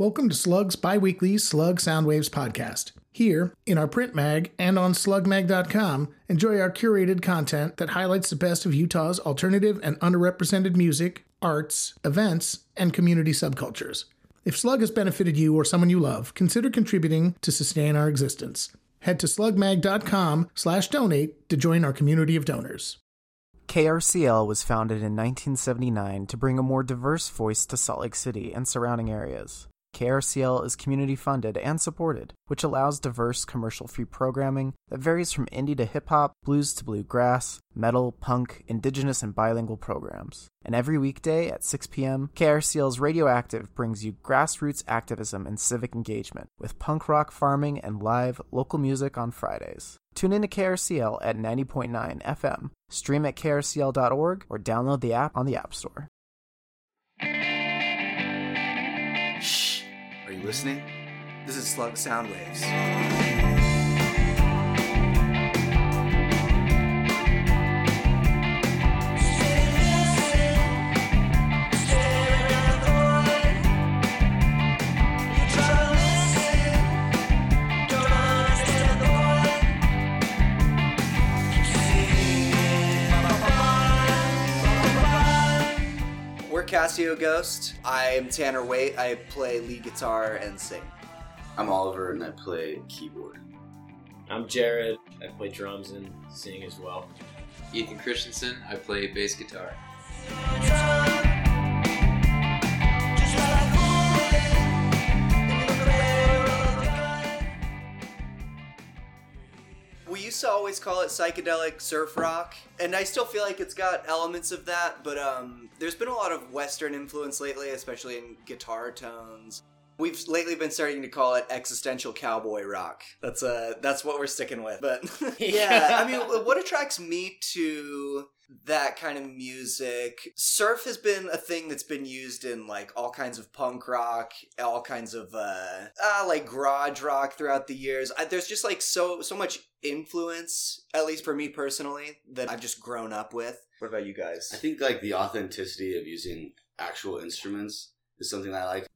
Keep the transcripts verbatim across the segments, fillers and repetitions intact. Welcome to Slug's bi-weekly Slug Soundwaves podcast. Here, in our print mag and on slug mag dot com, enjoy our curated content that highlights the best of Utah's alternative and underrepresented music, arts, events, and community subcultures. If Slug has benefited you or someone you love, consider contributing to sustain our existence. Head to slug mag dot com slash donate to join our community of donors. K R C L was founded in nineteen seventy-nine to bring a more diverse voice to Salt Lake City and surrounding areas. K R C L is community-funded and supported, which allows diverse commercial-free programming that varies from indie to hip-hop, blues to bluegrass, metal, punk, indigenous, and bilingual programs. And every weekday at six p.m., K R C L's Radioactive brings you grassroots activism and civic engagement, with punk rock farming and live, local music on Fridays. Tune in to K R C L at ninety point nine F M, stream at K R C L dot org, or download the app on the App Store. Shh! Are you listening? This is Slug Soundwaves. Casio Ghost. I'm Tanner Waite. I play lead guitar and sing. I'm Oliver and I play keyboard. I'm Jared. I play drums and sing as well. Ethan Christensen. I play bass guitar. We used to always call it psychedelic surf rock, and I still feel like it's got elements of that, but um... there's been a lot of Western influence lately, especially in guitar tones. We've lately been starting to call it existential cowboy rock. That's uh, that's what we're sticking with. But yeah, I mean, what attracts me to that kind of music? Surf has been a thing that's been used in like all kinds of punk rock, all kinds of uh, uh like garage rock throughout the years. I, there's just like so so much influence, at least for me personally, that I've just grown up with. What about you guys? I think like the authenticity of using actual instruments is something that I like.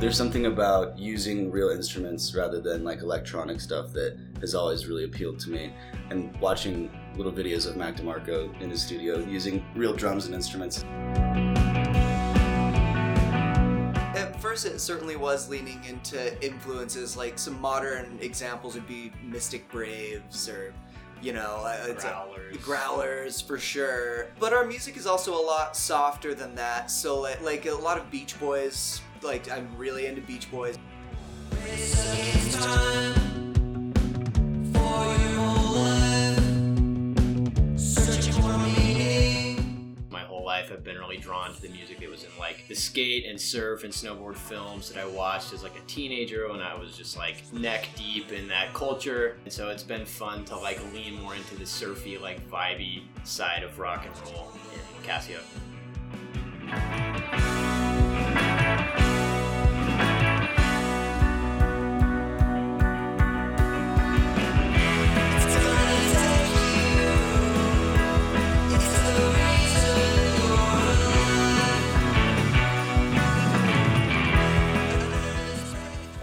There's something about using real instruments rather than like electronic stuff that has always really appealed to me. And watching little videos of Mac DeMarco in his studio using real drums and instruments. At first it certainly was leaning into influences, like some modern examples would be Mystic Braves or, you know, uh, growlers. Uh, growlers for sure. But our music is also a lot softer than that. So like, like a lot of Beach Boys, like I'm really into Beach Boys. I've been really drawn to the music that was in like the skate and surf and snowboard films that I watched as like a teenager when I was just like neck deep in that culture. And so it's been fun to like lean more into the surfy, like vibey side of rock and roll in Casio.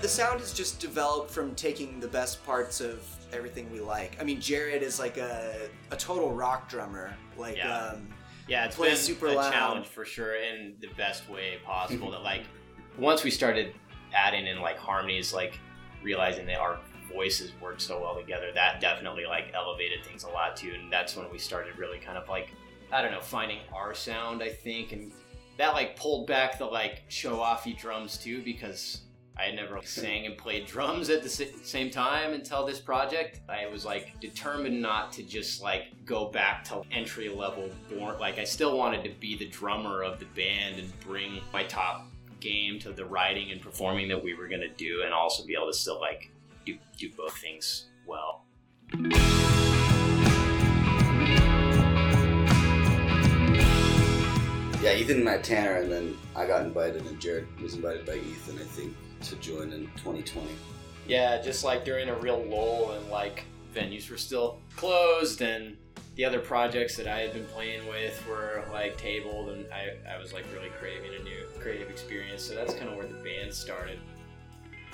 Sound is just developed from taking the best parts of everything we like. I mean, Jared is like a a total rock drummer. Like, yeah, um, yeah it's been super a loud. Challenge for sure in the best way possible. That like once we started adding in like harmonies, like realizing that our voices work so well together, that definitely like elevated things a lot too. And that's when we started really kind of like I don't know finding our sound, I think, and that like pulled back the like show-offy drums too because I had never sang and played drums at the same time until this project. I was like determined not to just like go back to entry level born. Like I still wanted to be the drummer of the band and bring my top game to the writing and performing that we were gonna do, and also be able to still like do do both things well. Yeah, Ethan met Tanner, and then I got invited, and Jared was invited by Ethan, I think. to join in twenty twenty. Yeah, just like during a real lull and like venues were still closed and the other projects that I had been playing with were like tabled, and I, I was like really craving a new creative experience. So that's kind of where the band started.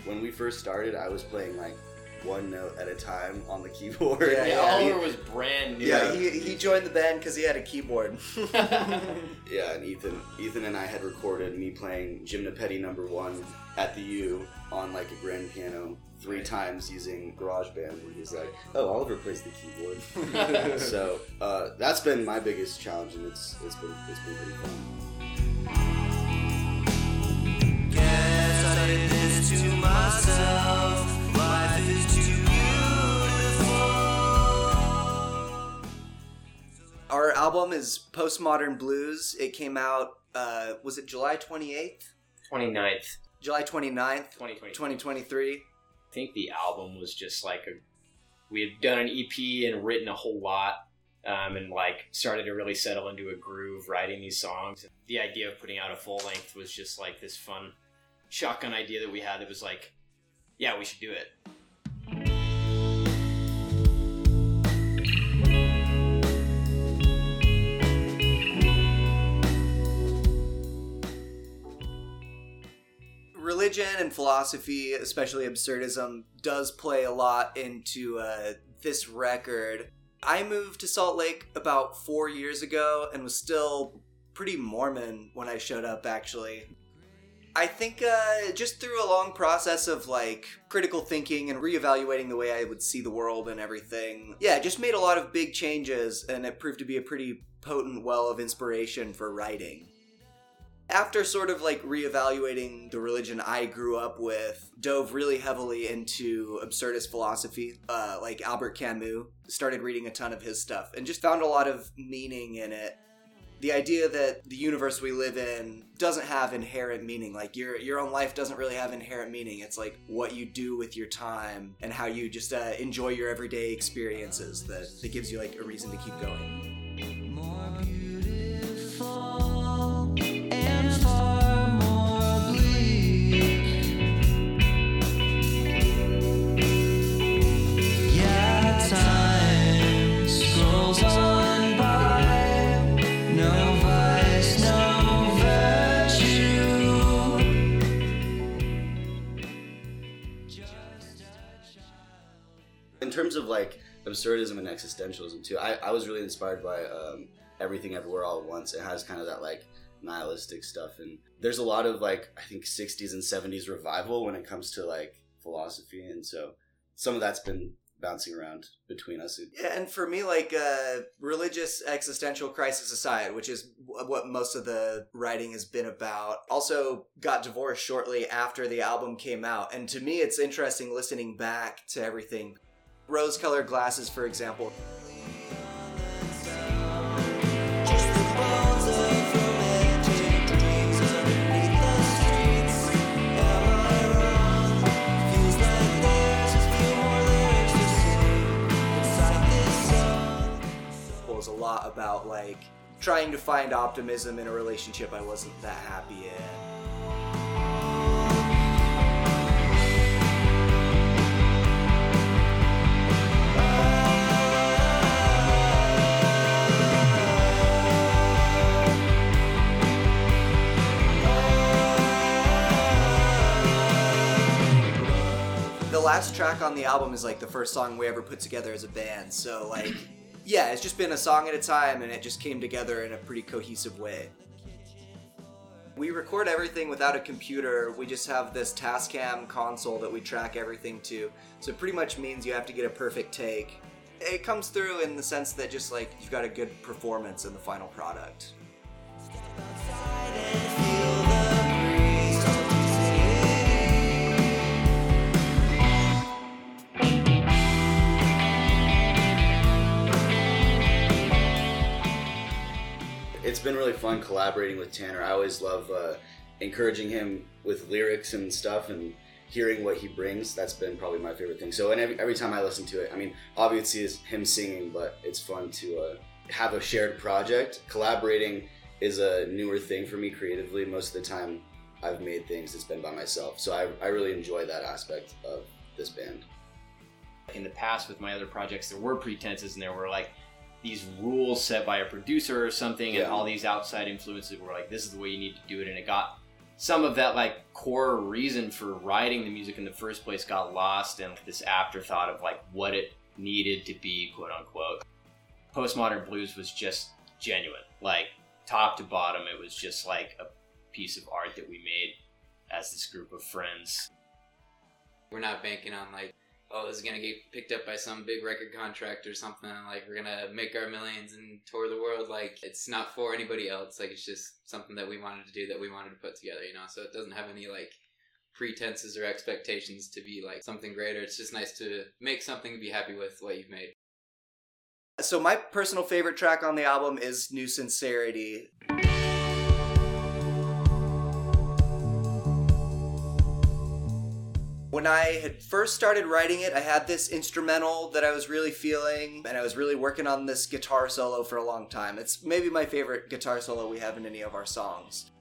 When we first started, I was playing like one note at a time on the keyboard. Yeah, yeah. Oliver was brand new. Yeah, he he joined the band because he had a keyboard. Yeah, and Ethan Ethan and I had recorded me playing Gymnopédie number one at the U on like a grand piano three right. times using GarageBand, where he's like, oh, Oliver plays the keyboard. So uh, that's been my biggest challenge, and it's it's been it's been pretty fun. Guess I did this to myself. Life is too beautiful. Our album is Postmodern Blues. It came out, uh, was it July twenty-eighth? twenty-ninth. July twenty-ninth, twenty twenty-three. I think the album was just like, a, we had done an E P and written a whole lot um, and like started to really settle into a groove writing these songs. The idea of putting out a full length was just like this fun shotgun idea that we had that was like, yeah, we should do it. Religion and philosophy, especially absurdism, does play a lot into uh, this record. I moved to Salt Lake about four years ago and was still pretty Mormon when I showed up, actually. I think uh, just through a long process of like critical thinking and reevaluating the way I would see the world and everything. Yeah, just made a lot of big changes, and it proved to be a pretty potent well of inspiration for writing. After sort of like reevaluating the religion I grew up with, dove really heavily into absurdist philosophy, uh, like Albert Camus. Started reading a ton of his stuff and just found a lot of meaning in it. The idea that the universe we live in doesn't have inherent meaning. Like your your own life doesn't really have inherent meaning. It's like what you do with your time and how you just uh, enjoy your everyday experiences that, that gives you like a reason to keep going. More beautiful and far more bleak. Yeah, time scrolls on. In terms of like absurdism and existentialism too, I, I was really inspired by um, Everything Everywhere All At Once. It has kind of that like nihilistic stuff, and there's a lot of like I think sixties and seventies revival when it comes to like philosophy, and so some of that's been bouncing around between us. Yeah, and for me like uh, religious existential crisis aside, which is w- what most of the writing has been about. Also got divorced shortly after the album came out, and to me it's interesting listening back to everything. Rose-colored glasses, for example. It was a lot about like trying to find optimism in a relationship I wasn't that happy in. The last track on the album is like the first song we ever put together as a band, so like yeah, it's just been a song at a time, and it just came together in a pretty cohesive way. We record everything without a computer. We just have this Tascam console that we track everything to, so it pretty much means you have to get a perfect take. It comes through in the sense that just like you've got a good performance in the final product. Step outside and feel the It's been really fun collaborating with Tanner. I always love uh, encouraging him with lyrics and stuff and hearing what he brings. That's been probably my favorite thing. So and every, every time I listen to it, I mean, obviously it's him singing, but it's fun to uh, have a shared project. Collaborating is a newer thing for me creatively. Most of the time I've made things that's been by myself. So I, I really enjoy that aspect of this band. In the past with my other projects, there were pretenses and there were like these rules set by a producer or something, yeah. and all these outside influences were like, this is the way you need to do it. And it got, some of that like core reason for writing the music in the first place got lost in this afterthought of like what it needed to be, quote unquote. Postmodern Blues was just genuine, like top to bottom. It was just like a piece of art that we made as this group of friends. We're not banking on like, oh, this is going to get picked up by some big record contract or something. Like, we're going to make our millions and tour the world. Like, it's not for anybody else. Like, it's just something that we wanted to do that we wanted to put together, you know? So it doesn't have any, like, pretenses or expectations to be, like, something greater. It's just nice to make something and be happy with what you've made. So my personal favorite track on the album is New Sincerity. When I had first started writing it, I had this instrumental that I was really feeling, and I was really working on this guitar solo for a long time. It's maybe my favorite guitar solo we have in any of our songs.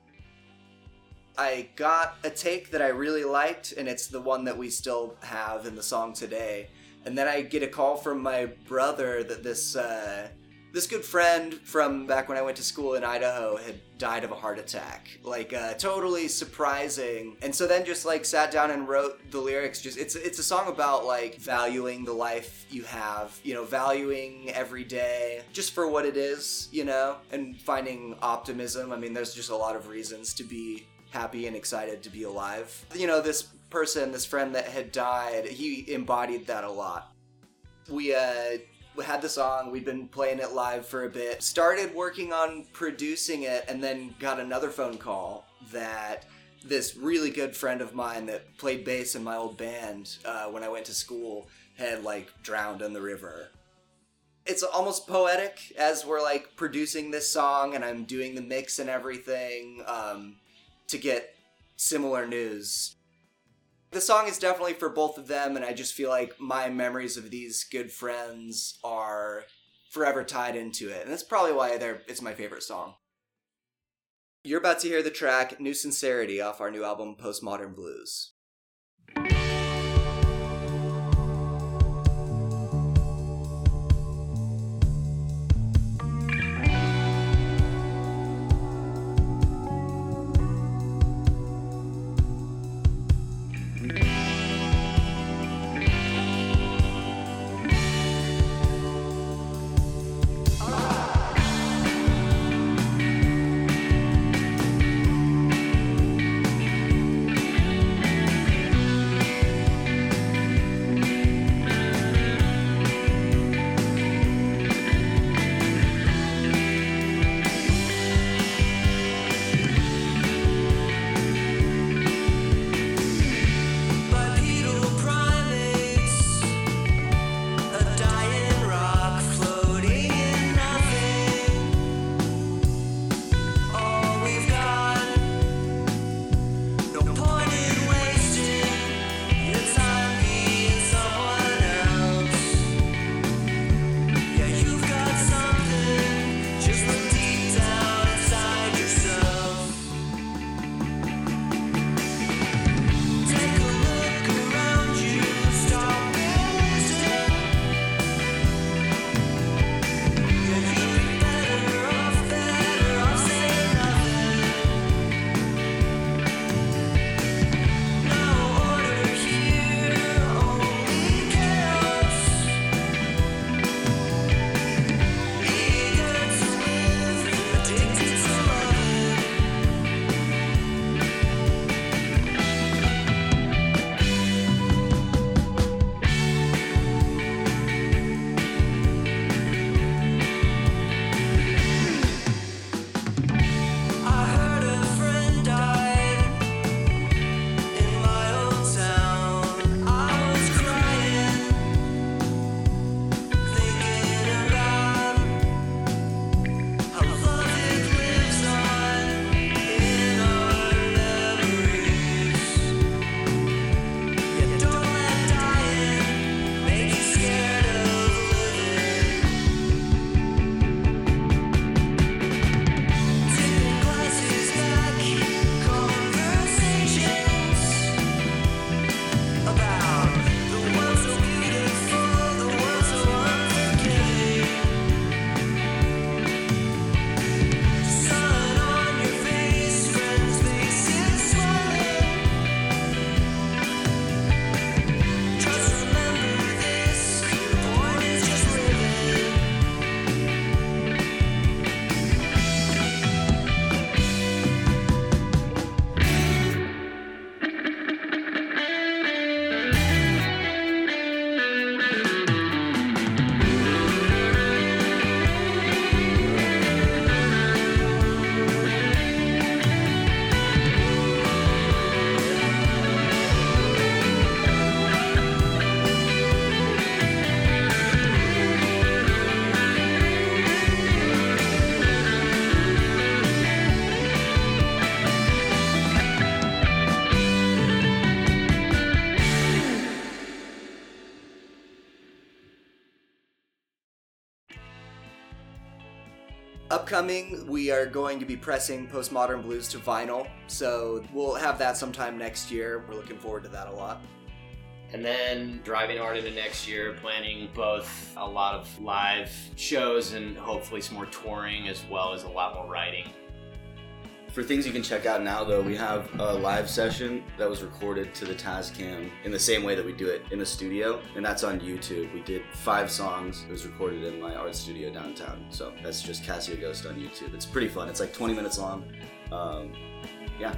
I got a take that I really liked, and it's the one that we still have in the song today. And then I get a call from my brother that this, uh, this good friend from back when I went to school in Idaho had died of a heart attack. Like, uh, totally surprising. And so then just, like, sat down and wrote the lyrics. Just it's it's a song about, like, valuing the life you have. You know, valuing every day just for what it is, you know? And finding optimism. I mean, there's just a lot of reasons to be happy and excited to be alive. You know, this person, this friend that had died, he embodied that a lot. We, uh... We had the song, we'd been playing it live for a bit, started working on producing it, and then got another phone call that this really good friend of mine that played bass in my old band uh, when I went to school had, like, drowned in the river. It's almost poetic as we're, like, producing this song and I'm doing the mix and everything um, to get similar news. The song is definitely for both of them, and I just feel like my memories of these good friends are forever tied into it. And that's probably why they're, it's my favorite song. You're about to hear the track New Sincerity off our new album, Postmodern Blues. Upcoming, we are going to be pressing Postmodern Blues to vinyl, so we'll have that sometime next year. We're looking forward to that a lot. And then driving hard into next year, planning both a lot of live shows and hopefully some more touring, as well as a lot more writing. For things you can check out now, though, we have a live session that was recorded to the Tascam in the same way that we do it in a studio, and that's on YouTube. We did five songs. It was recorded in my art studio downtown, so that's just Casio Ghost on YouTube. It's pretty fun. It's like twenty minutes long. Um, yeah.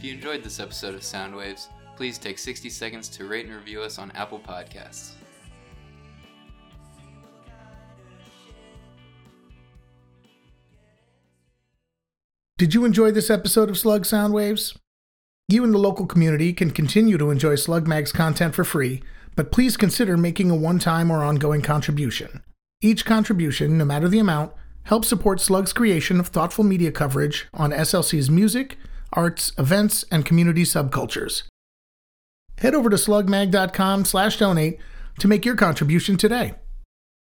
If you enjoyed this episode of Soundwaves, please take sixty seconds to rate and review us on Apple Podcasts. Did you enjoy this episode of Slug Soundwaves? You and the local community can continue to enjoy Slug Mag's content for free, but please consider making a one-time or ongoing contribution. Each contribution, no matter the amount, helps support Slug's creation of thoughtful media coverage on S L C's music, arts, events, and community subcultures. Head over to slug mag dot com slash donate to make your contribution today.